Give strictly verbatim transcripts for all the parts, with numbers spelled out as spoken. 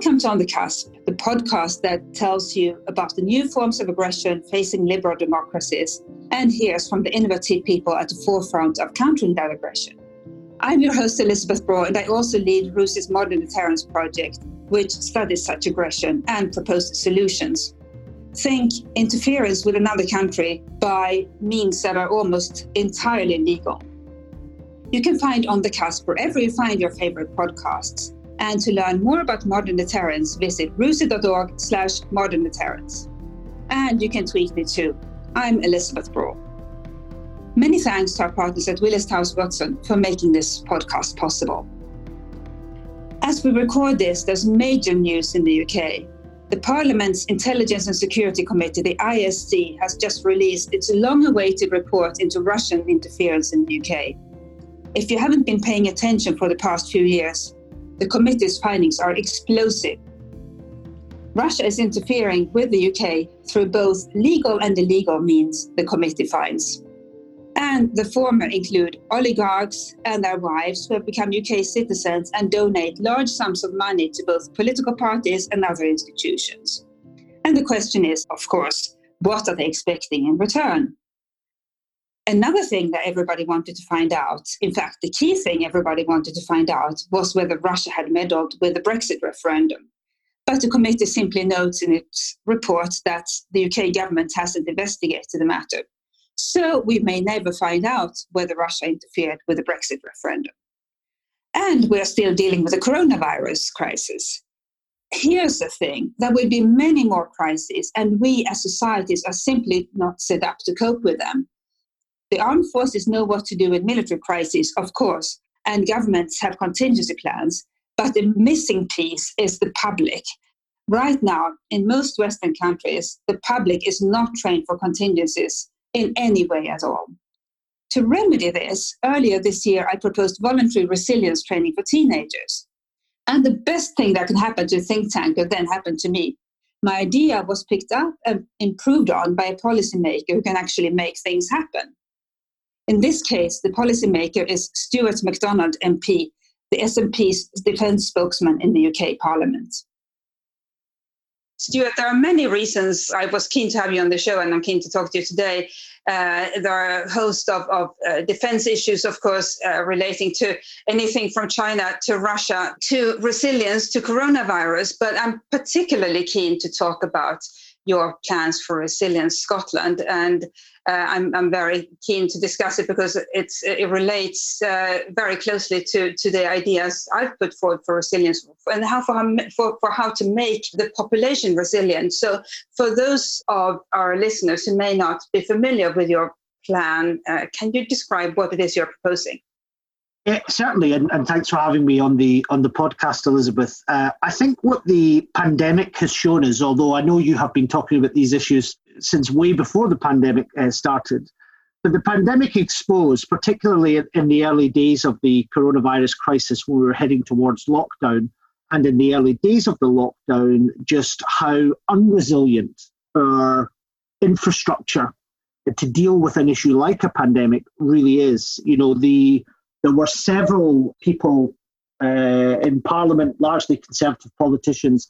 Welcome to On the Cusp, the podcast that tells you about the new forms of aggression facing liberal democracies and hears from the innovative people at the forefront of countering that aggression. I'm your host, Elizabeth Braw, and I also lead RUSI's Modern Deterrence Project, which studies such aggression and proposes solutions. Think interference with another country by means that are almost entirely legal. You can find On the Cusp wherever you find your favorite podcasts. And to learn more about modern deterrence, visit rusi.org slash modern deterrence. And you can tweet me too. I'm Elizabeth Braw. Many thanks to our partners at Willis Towers Watson for making this podcast possible. As we record this, there's major news in the U K. The Parliament's Intelligence and Security Committee, the I S C, has just released its long-awaited report into Russian interference in the U K. If you haven't been paying attention for the past few years, the committee's findings are explosive. Russia is interfering with the U K through both legal and illegal means, the committee finds. And the former include oligarchs and their wives who have become U K citizens and donate large sums of money to both political parties and other institutions. And the question is, of course, what are they expecting in return? Another thing that everybody wanted to find out, in fact, the key thing everybody wanted to find out was whether Russia had meddled with the Brexit referendum. But the committee simply notes in its report that the U K government hasn't investigated the matter. So we may never find out whether Russia interfered with the Brexit referendum. And we're still dealing with the coronavirus crisis. Here's the thing, there will be many more crises, and we as societies are simply not set up to cope with them. The armed forces know what to do with military crises, of course, and governments have contingency plans, but the missing piece is the public. Right now, in most Western countries, the public is not trained for contingencies in any way at all. To remedy this, earlier this year, I proposed voluntary resilience training for teenagers. And the best thing that can happen to a think tank then happened to me. My idea was picked up and improved on by a policymaker who can actually make things happen. In this case, the policymaker is Stewart McDonald, M P, the S N P's defence spokesman in the U K Parliament. Stewart, there are many reasons I was keen to have you on the show, and I'm keen to talk to you today. Uh, there are a host of, of uh, defence issues, of course, uh, relating to anything from China to Russia to resilience to coronavirus, but I'm particularly keen to talk about your plans for Resilience Scotland, and uh, I'm, I'm very keen to discuss it because it's, it relates uh, very closely to, to the ideas I've put forward for resilience and how for, for, for how to make the population resilient. So for those of our listeners who may not be familiar with your plan, uh, can you describe what it is you're proposing? Yeah, certainly, and, and thanks for having me on the on the podcast, Elizabeth. Uh, I think what the pandemic has shown us, although I know you have been talking about these issues since way before the pandemic uh, started, but the pandemic exposed, particularly in the early days of the coronavirus crisis when we were heading towards lockdown, and in the early days of the lockdown, just how unresilient our infrastructure to deal with an issue like a pandemic really is. You know, the There were several people uh, in Parliament, largely Conservative politicians,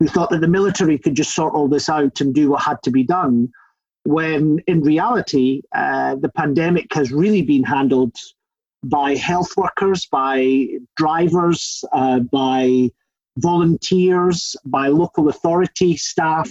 who thought that the military could just sort all this out and do what had to be done, when in reality, uh, the pandemic has really been handled by health workers, by drivers, uh, by volunteers, by local authority staff,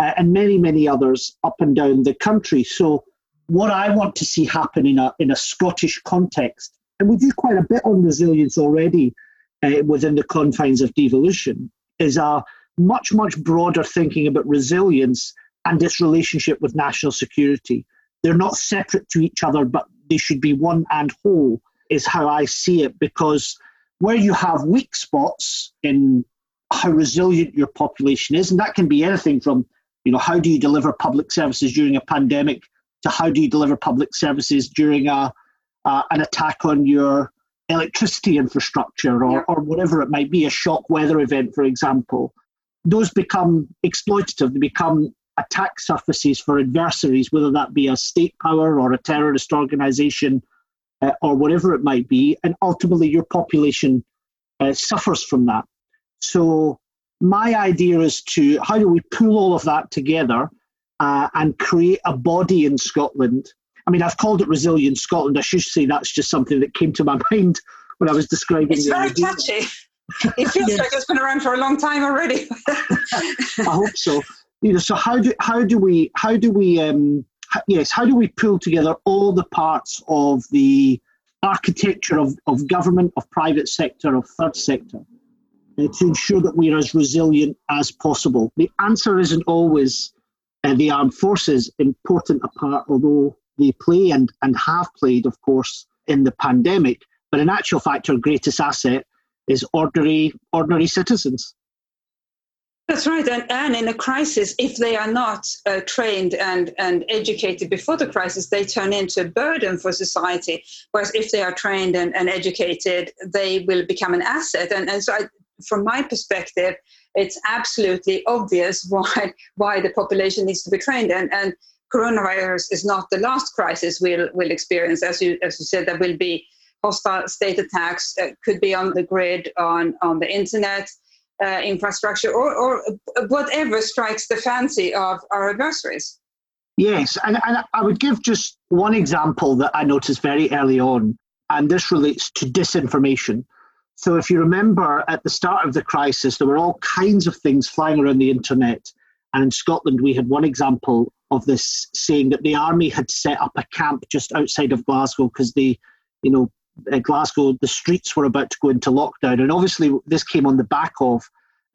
uh, and many, many others up and down the country. So what I want to see happen in a, in a Scottish context, and we do quite a bit on resilience already uh, within the confines of devolution, is a much, much broader thinking about resilience and its relationship with national security. They're not separate to each other, but they should be one and whole, is how I see it, because where you have weak spots in how resilient your population is, and that can be anything from, you know, how do you deliver public services during a pandemic to how do you deliver public services during a Uh, an attack on your electricity infrastructure or, or whatever it might be, a shock weather event, for example. Those become exploitative. They become attack surfaces for adversaries, whether that be a state power or a terrorist organization uh, or whatever it might be. And ultimately, your population uh, suffers from that. So My idea is to, how do we pull all of that together uh, and create a body in Scotland? I mean, I've called it Resilience Scotland. I should say that's just something that came to my mind when I was describing it. It's very idea. catchy. It feels yes. like it's been around for a long time already. I hope so. You know, so how do how do we how do we um, how, yes how do we pull together all the parts of the architecture of, of government, of private sector, of third sector, uh, to ensure that we are as resilient as possible? The answer isn't always uh, the armed forces, important a part, although they play and, and have played, of course, in the pandemic. But in actual fact, our greatest asset is ordinary ordinary citizens. That's right, and, and in a crisis, if they are not uh, trained and, and educated before the crisis, they turn into a burden for society, whereas if they are trained and, and educated, they will become an asset. And, and so I, from my perspective, it's absolutely obvious why why the population needs to be trained. And, and coronavirus is not the last crisis we'll, we'll experience. As you, as you said, there will be hostile state attacks, uh, could be on the grid, on, on the internet, Uh, infrastructure or, or whatever strikes the fancy of our adversaries. Yes, and, and I would give just one example that I noticed very early on, and this relates to disinformation. So if you remember, at the start of the crisis, there were all kinds of things flying around the internet. And in Scotland, we had one example of this saying that the army had set up a camp just outside of Glasgow because they, you know, Glasgow, the streets were about to go into lockdown, and obviously this came on the back of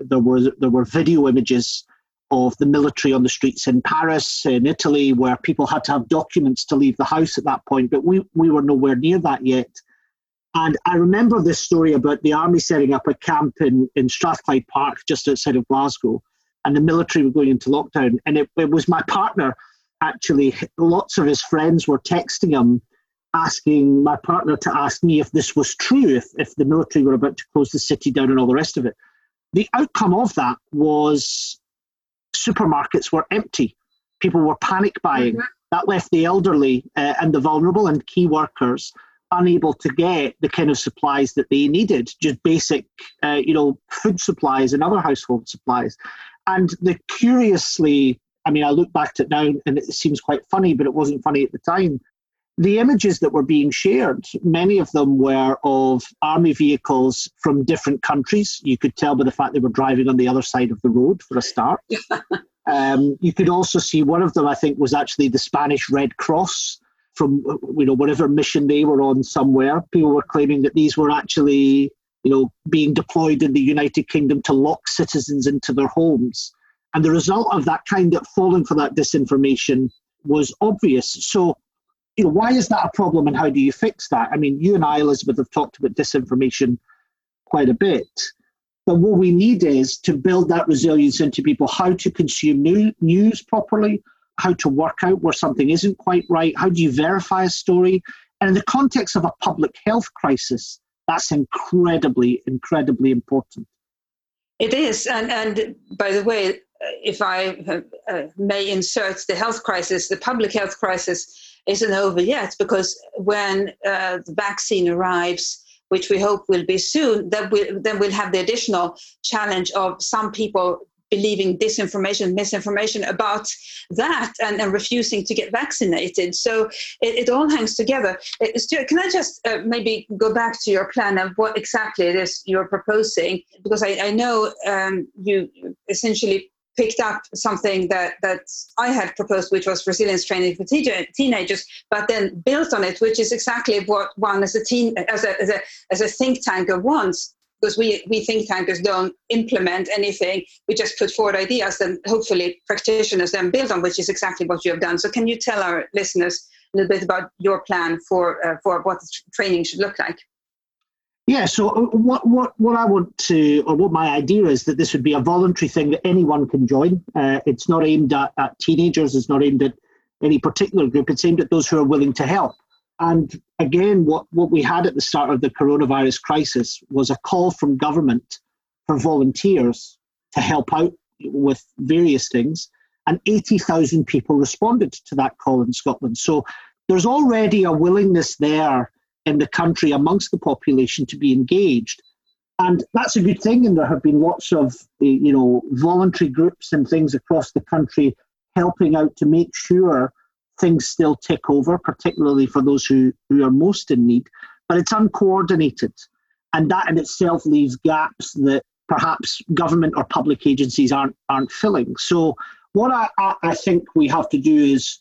there were there were video images of the military on the streets in Paris, in Italy, where people had to have documents to leave the house at that point. But we we were nowhere near that yet. And I remember this story about the army setting up a camp in, in Strathclyde Park just outside of Glasgow, and the military were going into lockdown. And it, it was my partner, actually. Lots of his friends were texting him, asking my partner to ask me if this was true, if, if the military were about to close the city down and all the rest of it. The outcome of that was supermarkets were empty. People were panic buying. Mm-hmm. That left the elderly uh, and the vulnerable and key workers unable to get the kind of supplies that they needed, just basic uh, you know, food supplies and other household supplies. And the curiously, I mean, I look back at it now and it seems quite funny, but it wasn't funny at the time. The images that were being shared, many of them were of army vehicles from different countries. You could tell by the fact they were driving on the other side of the road, for a start. um, you could also see one of them, I think, was actually the Spanish Red Cross from, you know, whatever mission they were on somewhere. People were claiming that these were actually, you know, being deployed in the United Kingdom to lock citizens into their homes. And the result of that kind of falling for that disinformation was obvious. So, you know, why is that a problem and how do you fix that? I mean, you and I, Elizabeth, have talked about disinformation quite a bit. But what we need is to build that resilience into people, how to consume new, news properly, how to work out where something isn't quite right, how do you verify a story? And in the context of a public health crisis, that's incredibly, incredibly important. It is. And, and by the way, if I uh, may insert the health crisis, the public health crisis, isn't over yet, because when uh, the vaccine arrives, which we hope will be soon, that we'll, then we'll have the additional challenge of some people believing disinformation, misinformation about that and, and refusing to get vaccinated. So it, it all hangs together. Uh, Stuart, can I just uh, maybe go back to your plan of what exactly it is you're proposing? Because I, I know um, you essentially picked up something that, that I had proposed, which was resilience training for teenagers, but then built on it, which is exactly what one as a teen, as a, as a, as a think tanker wants, because we, we think tankers don't implement anything. We just put forward ideas and hopefully practitioners then build on, which is exactly what you have done. So can you tell our listeners a little bit about your plan for, uh, for what training should look like? Yeah, so what, what what I want to, or what my idea is, that this would be a voluntary thing that anyone can join. Uh, it's not aimed at, at teenagers, it's not aimed at any particular group, it's aimed at those who are willing to help. And again, what, what we had at the start of the coronavirus crisis was a call from government for volunteers to help out with various things, and eighty thousand people responded to that call in Scotland. So there's already a willingness there in the country amongst the population to be engaged. And that's a good thing. And there have been lots of, you know, voluntary groups and things across the country helping out to make sure things still tick over, particularly for those who, who are most in need. But it's uncoordinated. And that in itself leaves gaps that perhaps government or public agencies aren't aren't filling. So what I, I think we have to do is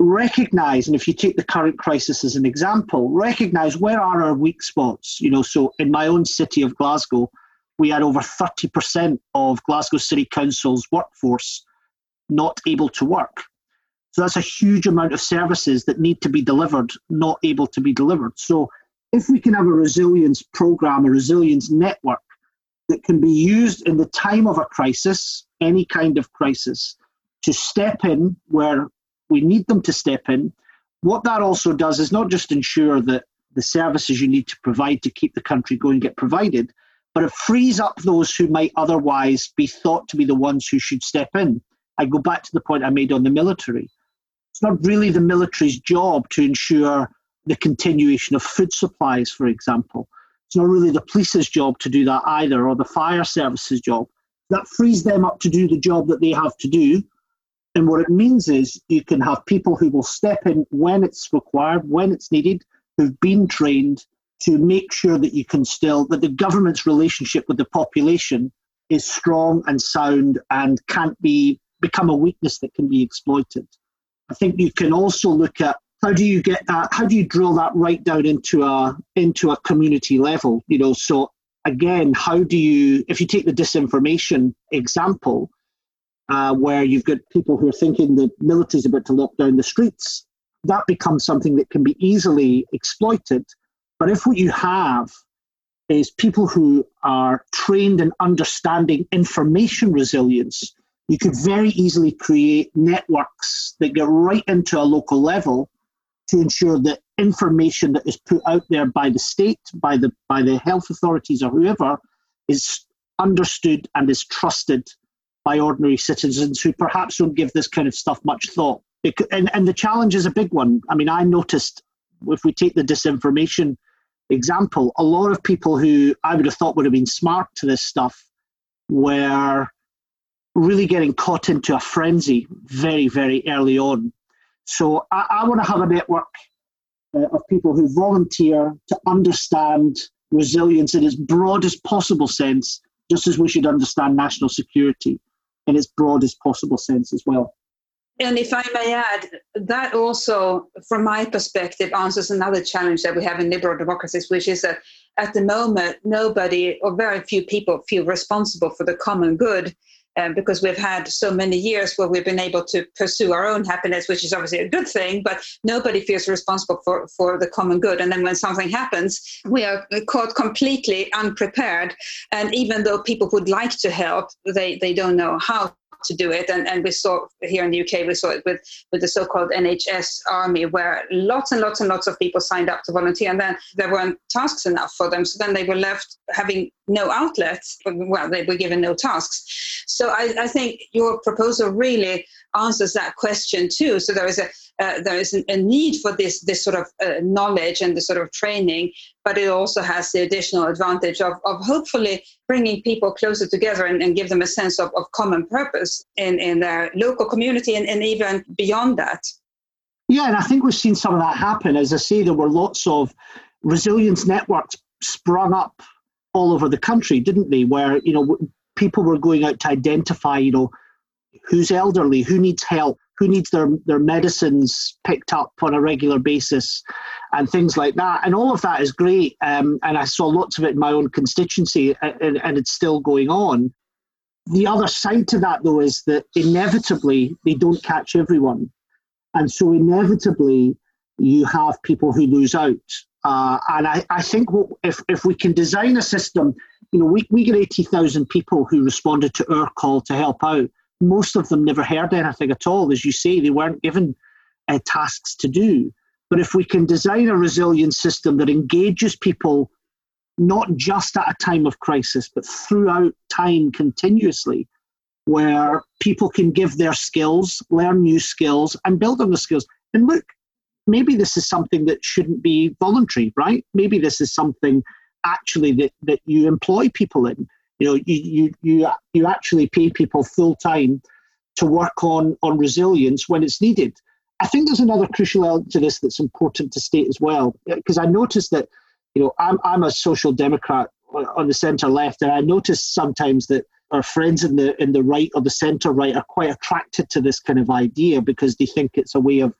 recognise, and if you take the current crisis as an example, recognise where are our weak spots. You know, so in my own city of Glasgow, we had over thirty percent of Glasgow City Council's workforce not able to work. So that's a huge amount of services that need to be delivered, not able to be delivered. So if we can have a resilience programme, a resilience network that can be used in the time of a crisis, any kind of crisis, to step in where we need them to step in. What that also does is not just ensure that the services you need to provide to keep the country going get provided, but it frees up those who might otherwise be thought to be the ones who should step in. I go back to the point I made on the military. It's not really the military's job to ensure the continuation of food supplies, for example. It's not really the police's job to do that either, or the fire service's job. That frees them up to do the job that they have to do. And what it means is you can have people who will step in when it's required, when it's needed, who've been trained to make sure that you can still, that the government's relationship with the population is strong and sound and can't be become a weakness that can be exploited. I think you can also look at how do you get that, how do you drill that right down into a into a community level? You know, so again, how do you, if you take the disinformation example, Uh, where you've got people who are thinking the military's about to lock down the streets, that becomes something that can be easily exploited. But if what you have is people who are trained in understanding information resilience, you could very easily create networks that get right into a local level to ensure that information that is put out there by the state, by the by the health authorities or whoever, is understood and is trusted by ordinary citizens who perhaps don't give this kind of stuff much thought. It, and, and the challenge is a big one. I mean, I noticed, if we take the disinformation example, a lot of people who I would have thought would have been smart to this stuff were really getting caught into a frenzy very, very early on. So I, I want to have a network uh, of people who volunteer to understand resilience in its broadest possible sense, just as we should understand national security in its broadest possible sense as well. And if I may add, that also, from my perspective, answers another challenge that we have in liberal democracies, which is that at the moment, nobody or very few people feel responsible for the common good, um, because we've had so many years where we've been able to pursue our own happiness, which is obviously a good thing, but nobody feels responsible for, for the common good. And then when something happens, we are caught completely unprepared. And even though people would like to help, they, they don't know how to do it. And, and we saw here in the U K, we saw it with, with the so-called N H S army, where lots and lots and lots of people signed up to volunteer, and then there weren't tasks enough for them. So then they were left having no outlets. Well, they were given no tasks. So I, I think your proposal really answers that question too. So there is a uh, there is a need for this this sort of uh, knowledge and this sort of training, but it also has the additional advantage of of hopefully bringing people closer together and, and give them a sense of, of common purpose in, in their local community and, and even beyond that. Yeah, and I think we've seen some of that happen. As I say, there were lots of resilience networks sprung up all over the country, didn't they? Where, you know, people were going out to identify, you know, who's elderly, who needs help, who needs their, their medicines picked up on a regular basis and things like that. And all of that is great. Um, and I saw lots of it in my own constituency, and, and it's still going on. The other side to that, though, is that inevitably they don't catch everyone. And so inevitably you have people who lose out. Uh, and I, I think what, if, if we can design a system, you know, we, we get eighty thousand people who responded to our call to help out. Most of them never heard anything at all. As you say, they weren't given uh, tasks to do. But if we can design a resilience system that engages people, not just at a time of crisis, but throughout time continuously, where people can give their skills, learn new skills, and build on the skills. And look, maybe this is something that shouldn't be voluntary, right? Maybe this is something actually that, that you employ people in. You know, you you you, you actually pay people full time to work on, on resilience when it's needed. I think there's another crucial element to this that's important to state as well, because I noticed that, you know, I'm I'm a social democrat on the centre left, and I notice sometimes that our friends in the in the right or the centre right are quite attracted to this kind of idea because they think it's a way of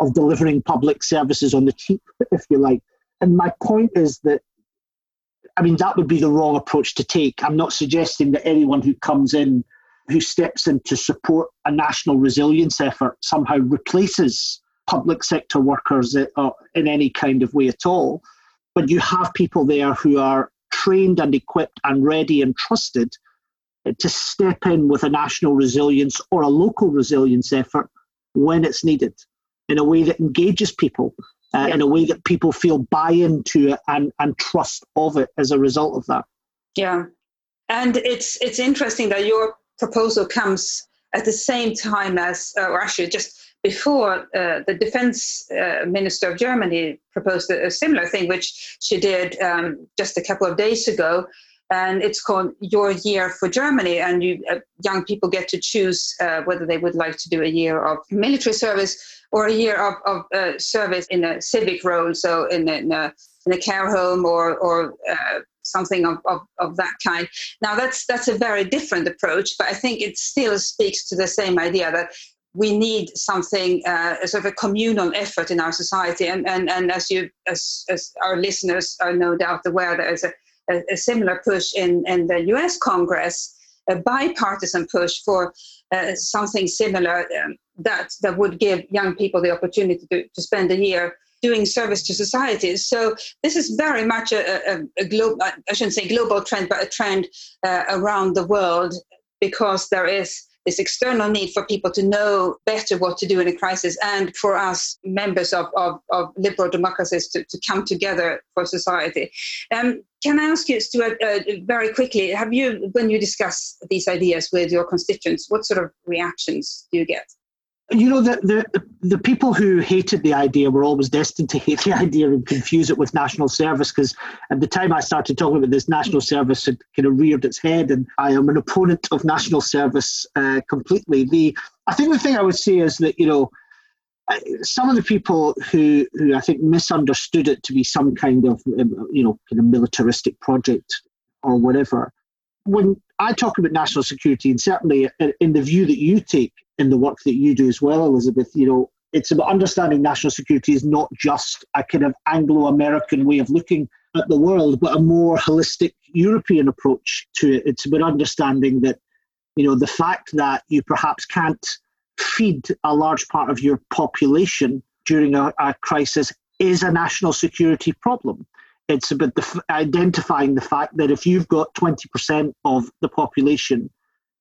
of delivering public services on the cheap, if you like. And my point is that, I mean, that would be the wrong approach to take. I'm not suggesting that anyone who comes in, who steps in to support a national resilience effort somehow replaces public sector workers in any kind of way at all. But you have people there who are trained and equipped and ready and trusted to step in with a national resilience or a local resilience effort when it's needed, in a way that engages people, uh, yeah. in a way that people feel buy into it and, and trust of it as a result of that. Yeah. And it's it's interesting that your proposal comes at the same time as, uh, or actually just before, uh, the defense uh, minister of Germany proposed a, a similar thing, which she did um, just a couple of days ago. And it's called Your Year for Germany. And you, uh, young people get to choose uh, whether they would like to do a year of military service or a year of, of uh, service in a civic role, so in, in, a, in a care home or, or uh, something of, of, of that kind. Now, that's that's a very different approach, but I think it still speaks to the same idea that we need something, uh, a sort of a communal effort in our society. And, and, and as you, as, as our listeners are no doubt aware, there is a a similar push in, in the U S Congress, a bipartisan push for uh, something similar um, that that would give young people the opportunity to, to spend a year doing service to society. So this is very much a, a, a global, I shouldn't say global trend, but a trend uh, around the world, because there is this external need for people to know better what to do in a crisis, and for us members of, of, of liberal democracies to, to come together for society. Um, Can I ask you, Stuart, uh, very quickly, have you, when you discuss these ideas with your constituents, what sort of reactions do you get? You know, the, the, the people who hated the idea were always destined to hate the idea and confuse it with national service, because at the time I started talking about this, national service had kind of reared its head, and I am an opponent of national service uh, completely. The I think the thing I would say is that, you know, some of the people who, who I think misunderstood it to be some kind of, you know, kind of militaristic project or whatever. When I talk about national security, and certainly in the view that you take in the work that you do as well, Elizabeth, you know, it's about understanding national security is not just a kind of Anglo-American way of looking at the world, but a more holistic European approach to it. It's about understanding that, you know, the fact that you perhaps can't feed a large part of your population during a, a crisis is a national security problem. It's about the f- identifying the fact that if you've got twenty percent of the population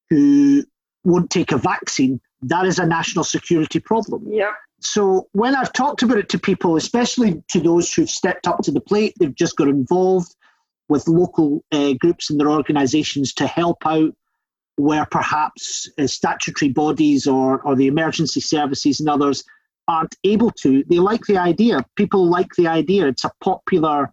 who won't take a vaccine, that is a national security problem. Yeah. So when I've talked about it to people, especially to those who've stepped up to the plate, they've just got involved with local uh, groups and their organisations to help out where perhaps uh, statutory bodies or, or the emergency services and others aren't able to. They like the idea. People like the idea. It's a popular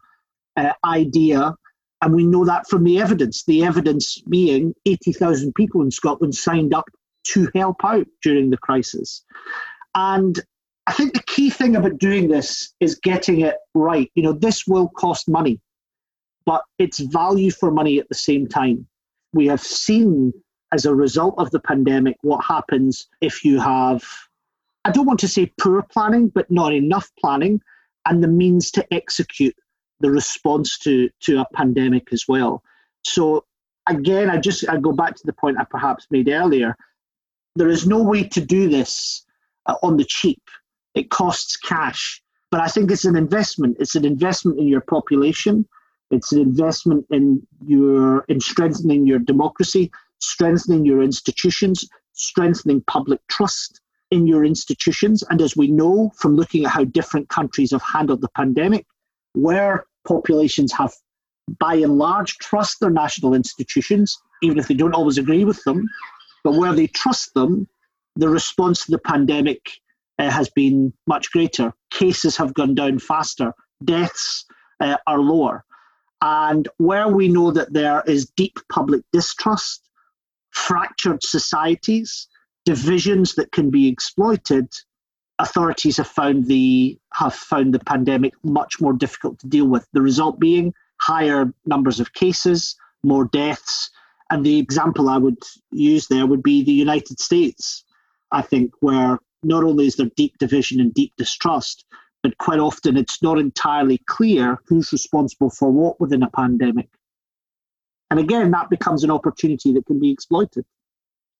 uh, idea, and we know that from the evidence. The evidence being eighty thousand people in Scotland signed up to help out during the crisis. And I think the key thing about doing this is getting it right. You know, this will cost money, but it's value for money at the same time. We have seen, as a result of the pandemic, what happens if you have, I don't want to say poor planning, but not enough planning, and the means to execute the response to, to a pandemic as well. So again, I just I go back to the point I perhaps made earlier. There is no way to do this uh, on the cheap. It costs cash, but I think it's an investment. It's an investment in your population. It's an investment in your in strengthening your democracy, strengthening your institutions, strengthening public trust in your institutions. And as we know from looking at how different countries have handled the pandemic, where populations have, by and large, trust their national institutions, even if they don't always agree with them, but where they trust them, the response to the pandemic uh, has been much greater. Cases have gone down faster. Deaths uh, are lower. And where we know that there is deep public distrust, fractured societies, divisions that can be exploited, authorities have found the have found the pandemic much more difficult to deal with. The result being higher numbers of cases, more deaths. And the example I would use there would be the United States, I think, where not only is there deep division and deep distrust, but quite often it's not entirely clear who's responsible for what within a pandemic. And again, that becomes an opportunity that can be exploited.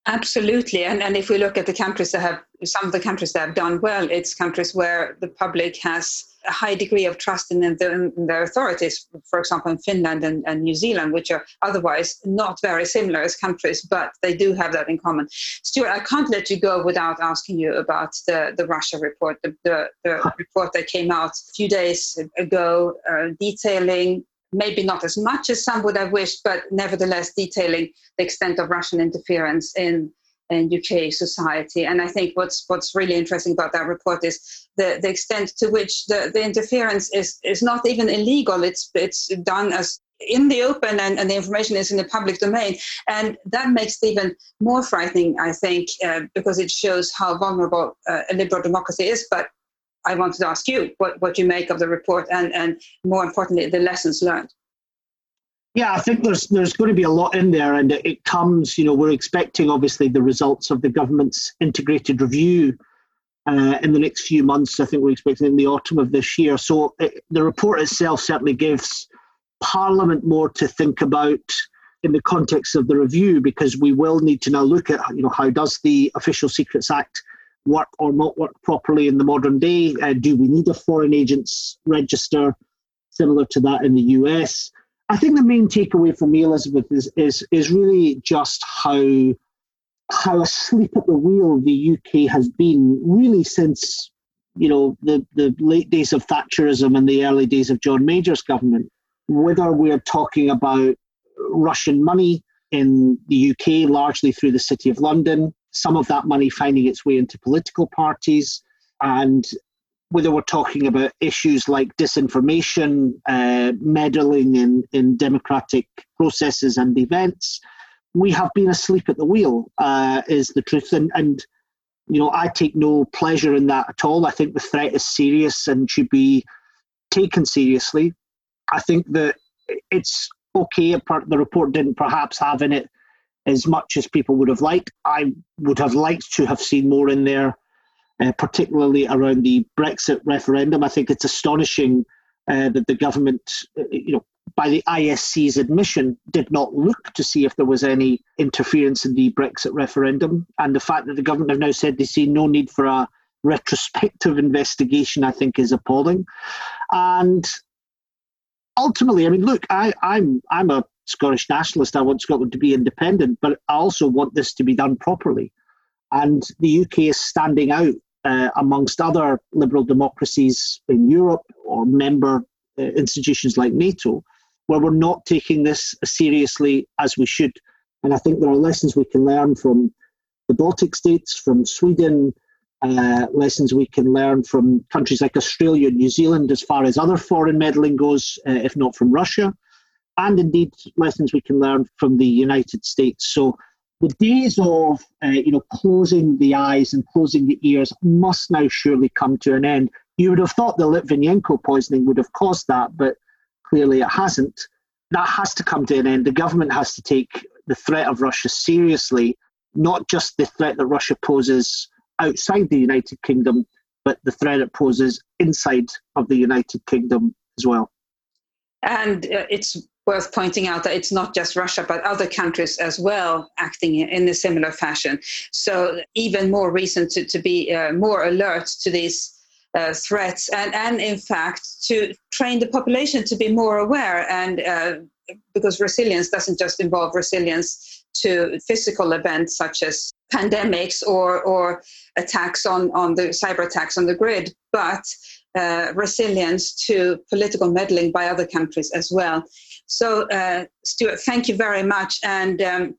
Absolutely. And, and if we look at the countries that have, some of the countries that have done well, it's countries where the public has a high degree of trust in their, in their authorities, for example, in Finland and, and New Zealand, which are otherwise not very similar as countries, but they do have that in common. Stuart, I can't let you go without asking you about the, the Russia report, the, the, the report that came out a few days ago, uh, detailing maybe not as much as some would have wished, but nevertheless detailing the extent of Russian interference in, in U K society. And I think what's what's really interesting about that report is the, the extent to which the, the interference is, is not even illegal. It's, it's done as in the open, and, and the information is in the public domain. And that makes it even more frightening, I think, uh, because it shows how vulnerable uh, a liberal democracy is. But I wanted to ask you what, what you make of the report and, and more importantly, the lessons learned. Yeah, I think there's there's going to be a lot in there, and it, it comes, you know, we're expecting obviously the results of the government's integrated review uh, in the next few months. I think we're expecting in the autumn of this year. So it, the report itself certainly gives Parliament more to think about in the context of the review, because we will need to now look at, you know, how does the Official Secrets Act work or not work properly in the modern day? Uh, do we need a foreign agents register similar to that in the U S? I think the main takeaway for me, Elizabeth, is is, is really just how, how asleep at the wheel the U K has been really since, you know, the, the late days of Thatcherism and the early days of John Major's government. Whether we're talking about Russian money in the U K, largely through the City of London, some of that money finding its way into political parties, and whether we're talking about issues like disinformation, uh, meddling in, in democratic processes and events, we have been asleep at the wheel, uh, is the truth. And, and, you know, I take no pleasure in that at all. I think the threat is serious and should be taken seriously. I think that it's okay, the report didn't perhaps have in it as much as people would have liked. I would have liked to have seen more in there, uh, particularly around the Brexit referendum. I think it's astonishing uh, that the government, uh, you know, by the I S C's admission, did not look to see if there was any interference in the Brexit referendum. And the fact that the government have now said they see no need for a retrospective investigation, I think, is appalling. And ultimately, I mean, look, I, I'm I'm a Scottish nationalist. I want Scotland to be independent, but I also want this to be done properly. And the U K is standing out uh, amongst other liberal democracies in Europe or member uh, institutions like NATO, where we're not taking this as seriously as we should. And I think there are lessons we can learn from the Baltic states, from Sweden, uh, lessons we can learn from countries like Australia and New Zealand as far as other foreign meddling goes, uh, if not from Russia. And indeed, lessons we can learn from the United States. So the days of, uh, you know, closing the eyes and closing the ears must now surely come to an end. You would have thought the Litvinenko poisoning would have caused that, but clearly it hasn't. That has to come to an end. The government has to take the threat of Russia seriously, not just the threat that Russia poses outside the United Kingdom, but the threat it poses inside of the United Kingdom as well. And uh, it's worth pointing out that it's not just Russia, but other countries as well acting in a similar fashion. So even more reason to, to be uh, more alert to these uh, threats and, and, in fact, to train the population to be more aware. And uh, because resilience doesn't just involve resilience to physical events such as pandemics or, or attacks on, on the cyber attacks on the grid, but Uh, resilience to political meddling by other countries as well. So, uh, Stuart, thank you very much. And um,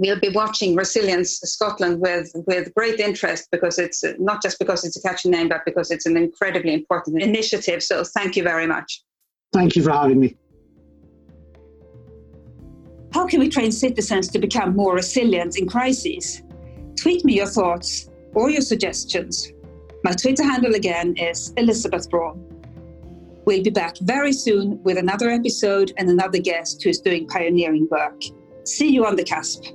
we'll be watching Resilience Scotland with, with great interest, because it's not just because it's a catchy name, but because it's an incredibly important initiative. So thank you very much. Thank you for having me. How can we train citizens to become more resilient in crises? Tweet me your thoughts or your suggestions. My Twitter handle again is Elizabeth Braw. We'll be back very soon with another episode and another guest who is doing pioneering work. See you on the cusp.